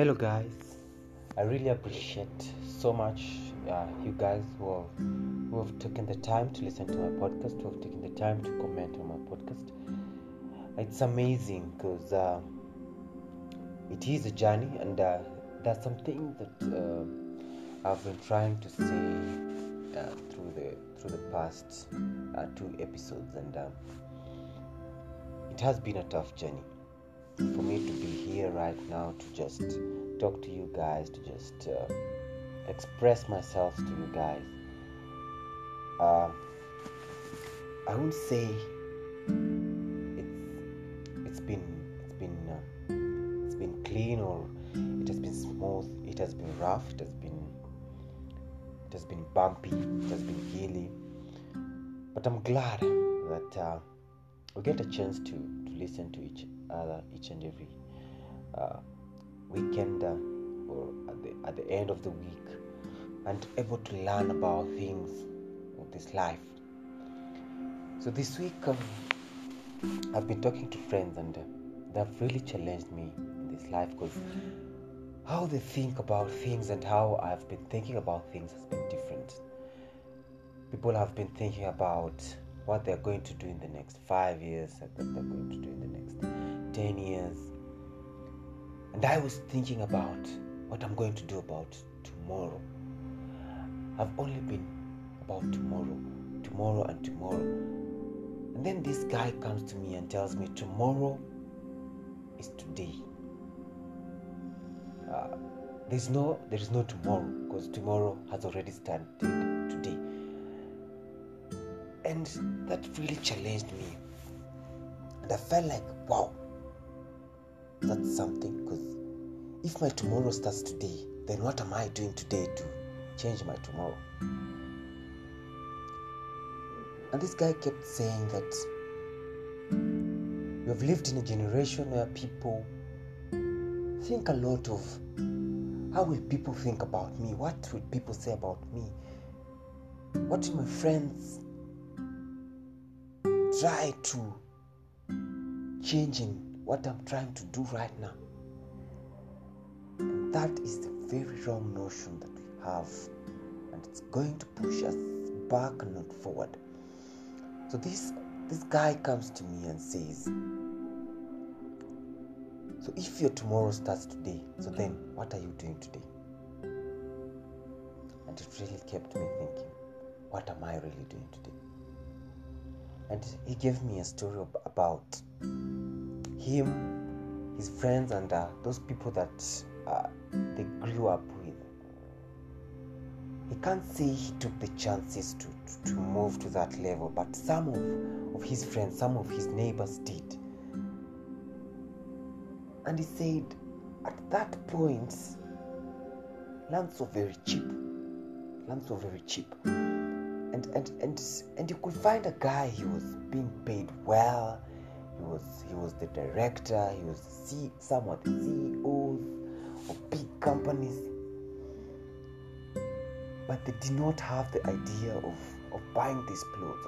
Hello guys, I really appreciate so much you guys who have taken the time to listen to my podcast, who have taken the time to comment on my podcast. It's amazing because it is a journey, and there's something that I've been trying to say through the past 2 episodes, and it has been a tough journey for me to be here right now, to just talk to you guys, to just express myself to you guys. I would say it's been clean, or it has been smooth, it has been rough, it has been bumpy, it has been hilly. But I'm glad that we get a chance to listen to each and every weekend or at the end of the week, and able to learn about things of this life. So this week I've been talking to friends, and they've really challenged me in this life, because how they think about things and how I've been thinking about things has been different. People have been thinking about what they're going to do in the next 5 years, and what they're going to do in the next 10 years. And I was thinking about what I'm going to do about tomorrow. I've only been about tomorrow and tomorrow. And then this guy comes to me and tells me tomorrow is today. There is no tomorrow, because tomorrow has already started today. And that really challenged me, and I felt like, wow, that's something, because if my tomorrow starts today, then what am I doing today to change my tomorrow? And this guy kept saying that you have lived in a generation where people think a lot of, how will people think about me? What will people say about me? What will my friends try to change in what I'm trying to do right now? And that is the very wrong notion that we have, and it's going to push us back and not forward. So this guy comes to me and says, so if your tomorrow starts today, so then what are you doing today? And it really kept me thinking, what am I really doing today? And he gave me a story about him, his friends, and those people that they grew up with. He can't say he took the chances to move to that level, but some of his friends, some of his neighbors did. And he said, at that point, lands were very cheap. And you could find a guy, he was being paid well, he was the director, he was somewhat the CEOs of big companies, but they did not have the idea of buying these plots,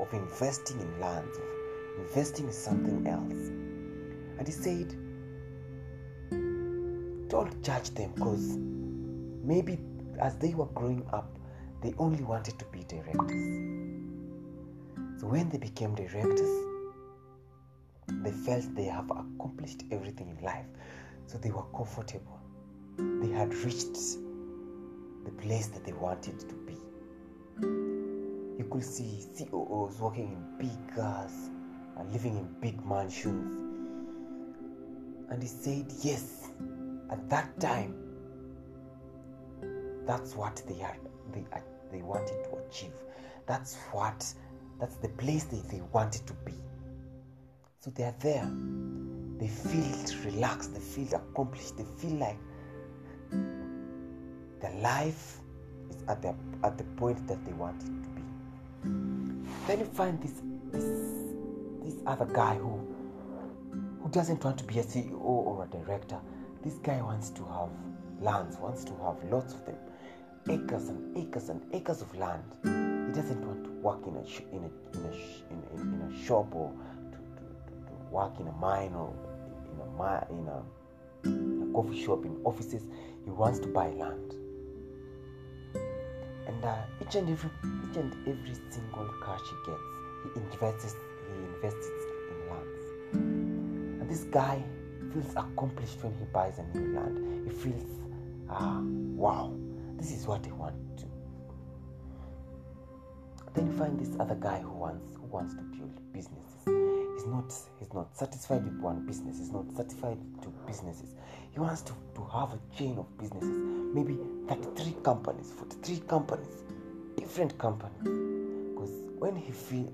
of investing in lands, of investing in something else. And he said, don't judge them, because maybe as they were growing up, they only wanted to be directors. So when they became directors, they felt they have accomplished everything in life. So they were comfortable. They had reached the place that they wanted to be. You could see COOs working in big cars and living in big mansions. And he said, yes, at that time, that's what they wanted to achieve. That's the place they wanted to be. So they are there. They feel relaxed. They feel accomplished. They feel like their life is at the point that they want it to be. Then you find this other guy who doesn't want to be a CEO or a director. This guy wants to have lands, wants to have lots of them. Acres and acres and acres of land. He doesn't want to work in a shop, or to work in a mine, or in a coffee shop, in offices. He wants to buy land. And each and every single cash he gets, he invests in lands. And this guy feels accomplished when he buys a new land. He feels, wow, this is what I want to do. Then you find this other guy who wants to build businesses. He's not satisfied with one business. He's not satisfied with two businesses. He wants to have a chain of businesses, maybe 33 companies, 43 companies, different companies. Because when he sees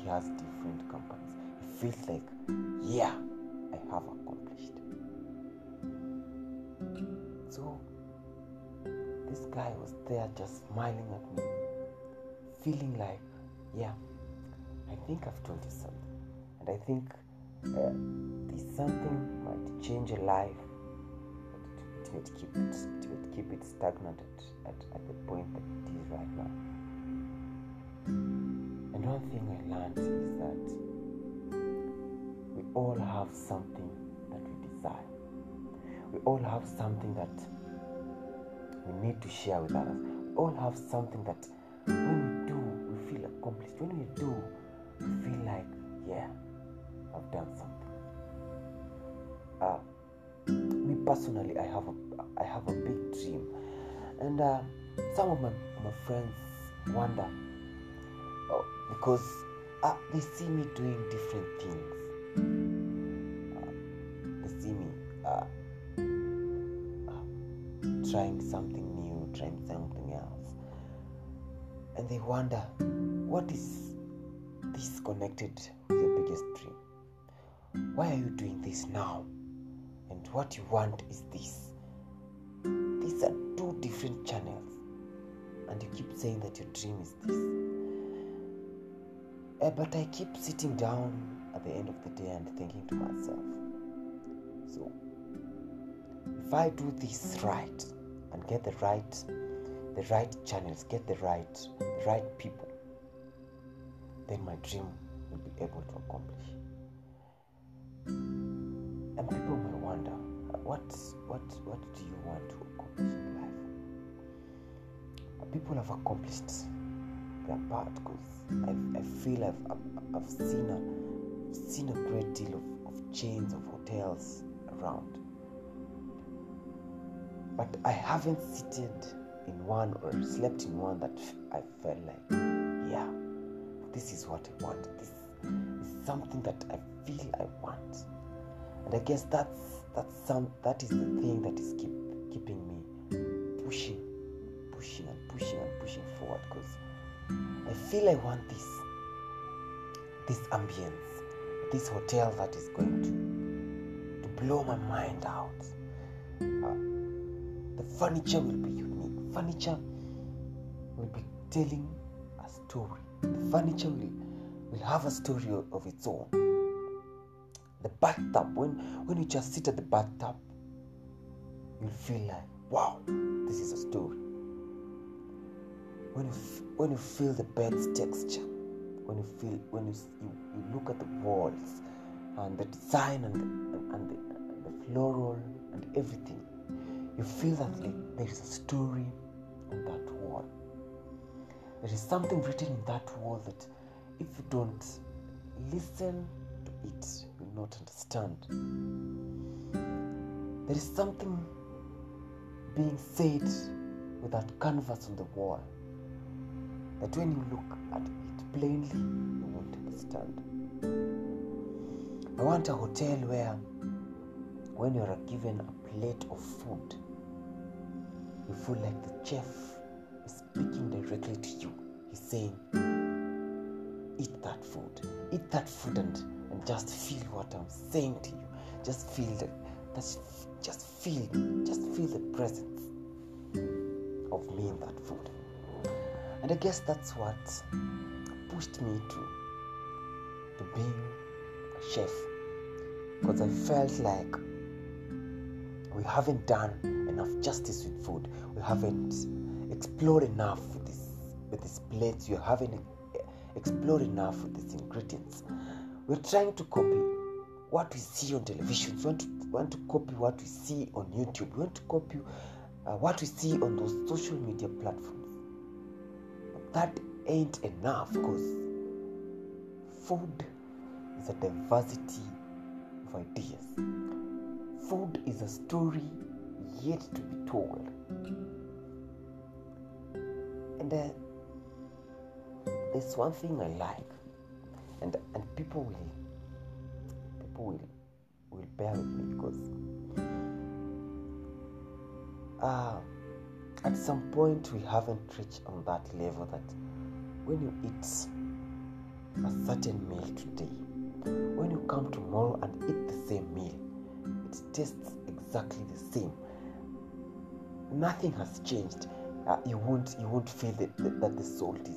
he has different companies, he feels like, yeah, I have accomplished. So this guy was there just smiling at me, feeling like, yeah, I think I've told you something, and I think this something might change your life, but it might keep it stagnant at the point that it is right now. And one thing I learned is that we all have something that we desire. We all have something that we need to share with others. We all have something that when we do, we feel accomplished. When we do, we feel like, yeah, I've done something. Me personally, I have a big dream, and some of my friends wonder because they see me doing different things. They see me trying something new, trying something else, and they wonder, what is this connected with your biggest dream? Why are you doing this now? And what you want is this. These are two different channels, and you keep saying that your dream is this. But I keep sitting down at the end of the day and thinking to myself, so if I do this right and get the right channels, get the right people, then my dream will be able to accomplish. And people may wonder, what do you want to accomplish in life? People have accomplished their part, because I feel I've seen a great deal of chains of hotels around, but I haven't seated in one or slept in one that I felt like, yeah, this is what I want. This is something that I feel I want. And I guess that is the thing that is keeping me pushing forward, because I feel I want this ambience, this hotel that is going to blow my mind out. The furniture will be unique. Furniture will be telling a story. The furniture will have a story of its own. The bathtub, when you just sit at the bathtub, you'll feel like, wow, this is a story. When you feel the bed's texture, when you look at the walls and the design and the floral and everything, you feel that there is a story on that wall. There is something written in that wall that if you don't listen to it, you will not understand. There is something being said with that canvas on the wall that when you look at it plainly, you won't understand. I want a hotel where when you are given a plate of food, you feel like the chef speaking directly to you. He's saying, eat that food and just feel what I'm saying to you. Just feel the presence of me in that food. And I guess that's what pushed me to being a chef, because I felt like we haven't done enough justice with food. We haven't explored enough with this plates. You haven't explored enough with these ingredients. We're trying to copy what we see on television. We want to, want to copy what we see on YouTube. We want to copy what we see on those social media platforms. But that ain't enough, because food is a diversity of ideas. Food is a story yet to be told. And there's one thing I like, and people will bear with me, because at some point we haven't reached on that level that when you eat a certain meal today, when you come tomorrow and eat the same meal, it tastes exactly the same. Nothing has changed. You won't feel that the salt is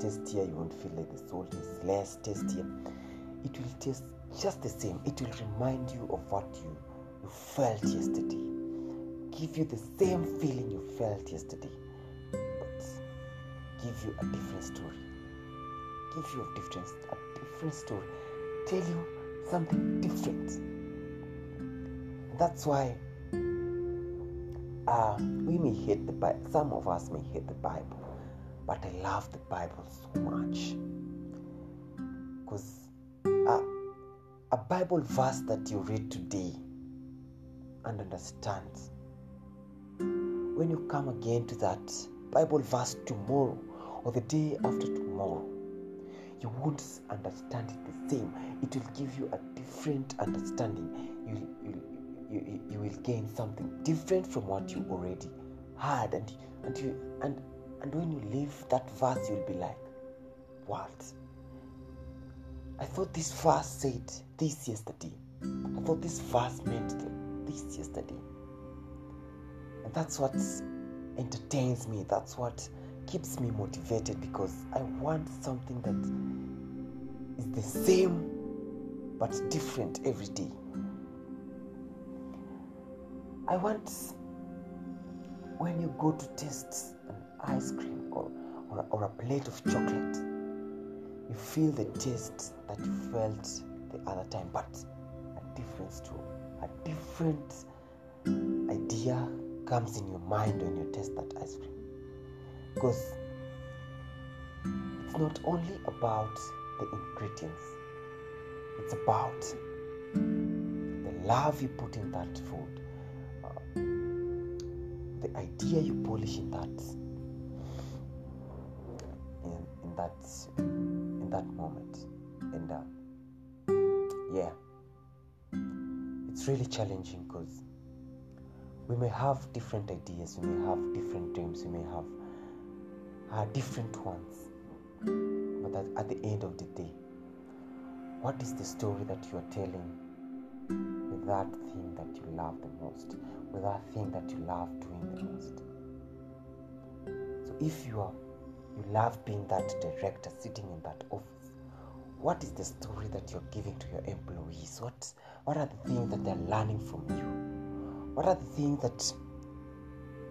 tastier. You won't feel like the salt is less tastier. It will taste just the same. It will remind you of what you felt yesterday, give you the same feeling you felt yesterday, but give you a different story. Tell you something different. And that's why we may hate the Bible. Some of us may hate the Bible, but I love the Bible so much, because a Bible verse that you read today and understand, when you come again to that Bible verse tomorrow or the day after tomorrow, you won't understand it the same. It will give you a different understanding. You will gain something different from what you already had, and when you leave that verse, you'll be like, what? I thought this verse said this yesterday. I thought this verse meant this yesterday. And that's what entertains me. That's what keeps me motivated, because I want something that is the same but different every day. I want, when you go to taste an ice cream or a plate of chocolate, you feel the taste that you felt the other time, but a different story, a different idea comes in your mind when you taste that ice cream. Because it's not only about the ingredients, it's about the love you put in that food, the idea you polish in that moment. And it's really challenging, because we may have different ideas, we may have different dreams, we may have different ones, but at the end of the day, what is the story that you are telling with that thing that you love the most, with that thing that you love doing the most? So if you love being that director sitting in that office, what is the story that you're giving to your employees? What are the things that they're learning from you? What are the things that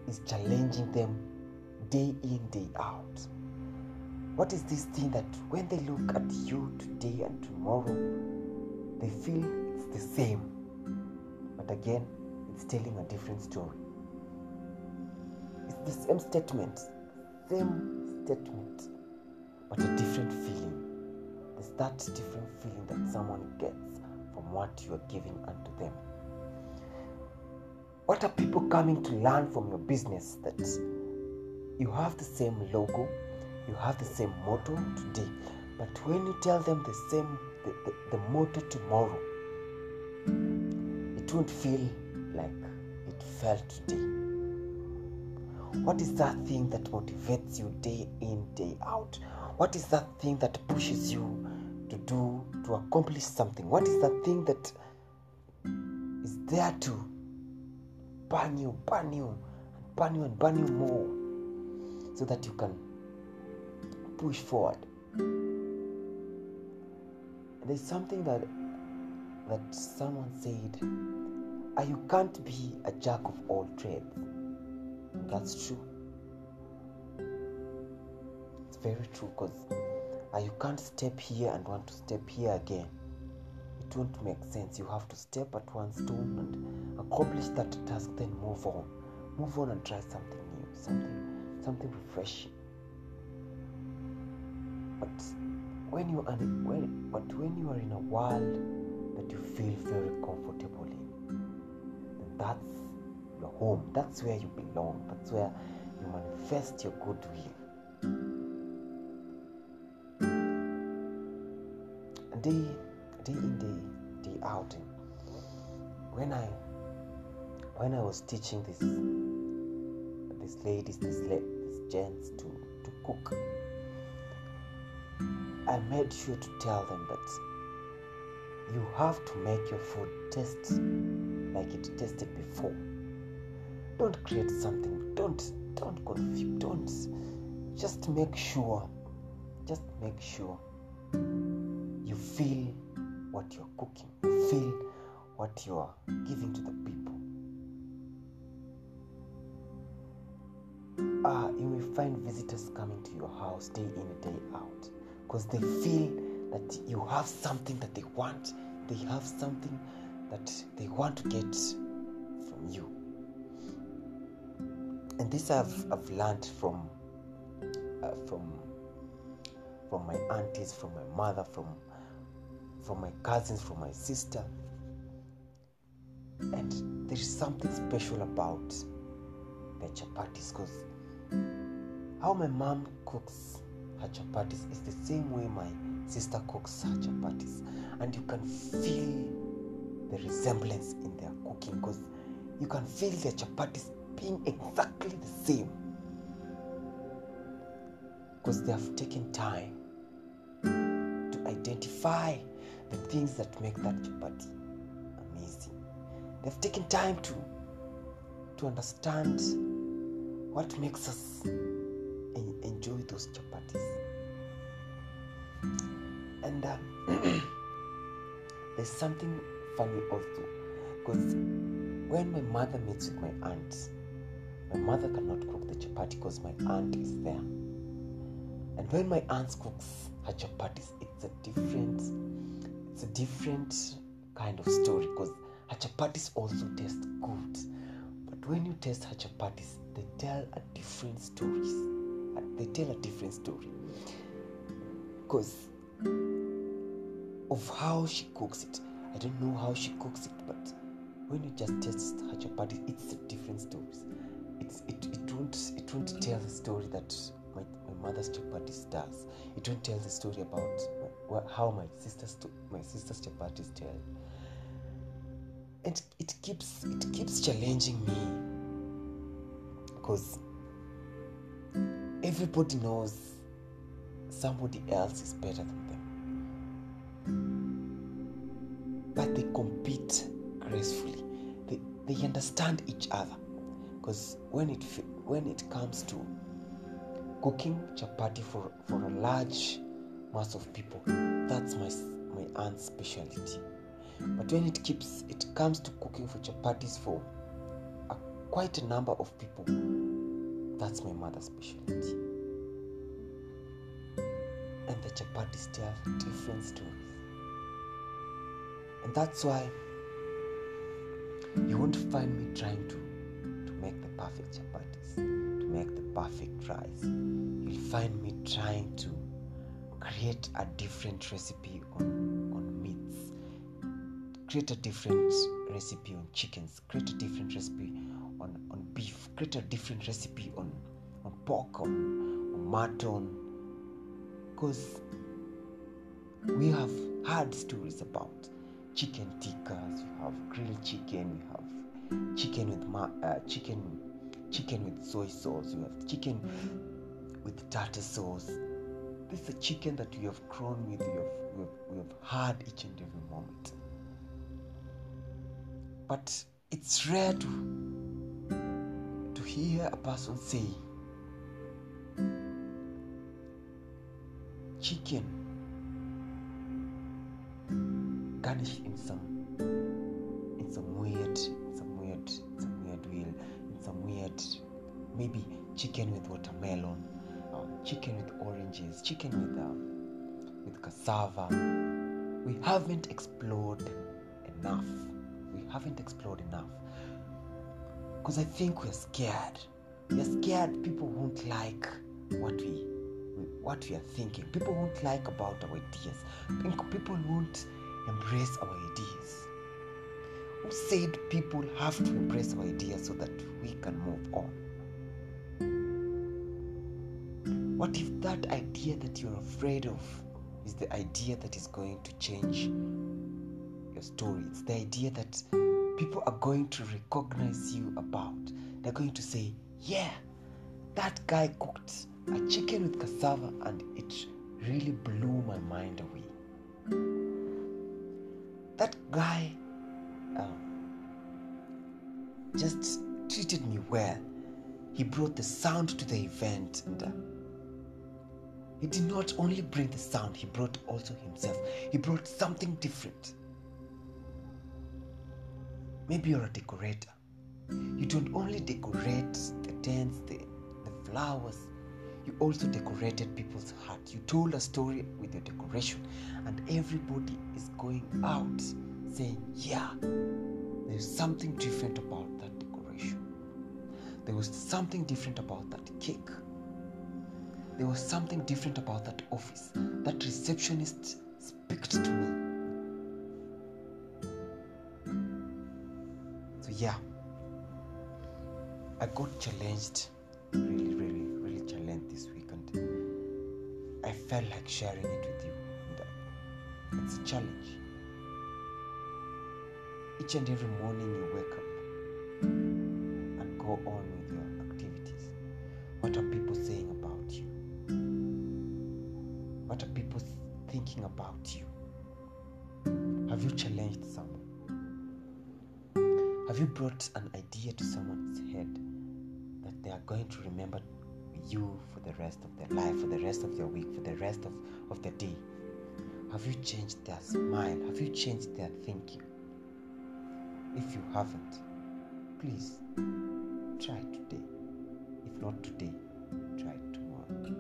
is challenging them day in, day out? What is this thing that when they look at you today and tomorrow, they feel it's the same, but again, it's telling a different story. It's the same statement, but a different feeling. There's that different feeling that someone gets from what you are giving unto them. What are people coming to learn from your business? That you have the same logo, you have the same motto today, but when you tell them the motto tomorrow, it won't feel like it felt today. What is that thing that motivates you day in, day out? What is that thing that pushes you to accomplish something? What is that thing that is there to burn you more, so that you can push forward? There's something that someone said, you can't be a jack of all trades. And that's true. It's very true, because you can't step here and want to step here again. It it won't make sense. You have to step at one stone and accomplish that task, then move on and try something new, something refreshing. But when you are in a world that you feel very comfortable in, then that's your home. That's where you belong. That's where you manifest your goodwill. And day in, day out. When I was teaching these gents to cook, I made sure to tell them that you have to make your food taste like it tasted before. Don't create something. Don't confuse. Just make sure you feel what you're cooking. You feel what you are giving to the people. You will find visitors coming to your house day in and day out, because they feel that you have something that they want. They have something that they want to get from you. And this I've learned from my aunties, from my mother, from my cousins, from my sister. And there is something special about the chapatis, because how my mom cooks her chapatis is the same way my sister cooks her chapatis, and you can feel the resemblance in their cooking, because you can feel their chapatis being exactly the same, because they have taken time to identify the things that make that chapati amazing. They've taken time to understand what makes us enjoy those chapatis. And there's something funny also, because when my mother meets with my aunt, my mother cannot cook the chapati because my aunt is there. And when my aunt cooks her chapatis, it's a different kind of story, because her chapatis also taste good. But when you taste her chapatis, they tell a different story because of how she cooks it. I don't know how she cooks it, but when you just taste her chapatis, it's a different story. It won't tell the story that my mother's chapatis does. It won't tell the story about how my sister's chapatis tell. And it keeps challenging me, because everybody knows somebody else is better than them, but they compete gracefully. They understand each other, because when it comes to cooking chapati for a large mass of people, that's my aunt's specialty. But when it comes to cooking for chapatis for quite a number of people, that's my mother's specialty. And the chapatis tell different stories. And that's why you won't find me trying to make the perfect chapatis, to make the perfect rice. You'll find me trying to create a different recipe on meats, create a different recipe on chickens, create a different recipe on beef, create a different recipe on pork, on mutton, because we have heard stories about chicken tikkas. We have grilled chicken, we have chicken with soy sauce, we have chicken with tartar sauce. This is a chicken that we have grown with, we have had each and every moment. But it's rare to hear a person say, chicken garnished in some weird maybe chicken with watermelon, chicken with oranges, chicken with cassava, we haven't explored enough. Because I think we're scared. People won't like what we are thinking. People won't like about our ideas. People won't embrace our ideas. Who said people have to embrace our ideas so that we can move on? What if that idea that you're afraid of is the idea that is going to change your story? It's the idea that people are going to recognize you about. They're going to say, yeah, that guy cooked a chicken with cassava and it really blew my mind away. That guy just treated me well. He brought the sound to the event, and he did not only bring the sound, he brought also himself. He brought something different. Maybe you're a decorator. You don't only decorate the tents, the flowers, you also decorated people's hearts. You told a story with your decoration, and everybody is going out saying, yeah, there's something different about that decoration. There was something different about that cake. There was something different about that office. That receptionist speaks to me. So yeah, I got challenged, really challenged this week, and I felt like sharing it with you. And it's a challenge. Each and every morning you wake up and go on with your activities. What are people saying about you? What are people thinking about you? Have you challenged someone? Have you brought an idea to someone's head that they are going to remember you for the rest of their life, for the rest of their week, for the rest of their day? Have you changed their smile? Have you changed their thinking? If you haven't, please try today. If not today, try tomorrow.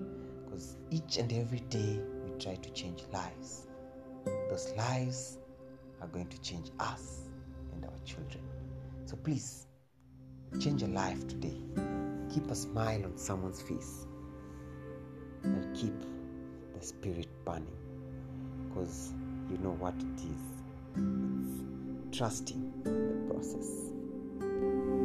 Because each and every day we try to change lives. Those lives are going to change us and our children. So please, change your life today. Keep a smile on someone's face. And keep the spirit burning. Because you know what it is. It's trusting the process.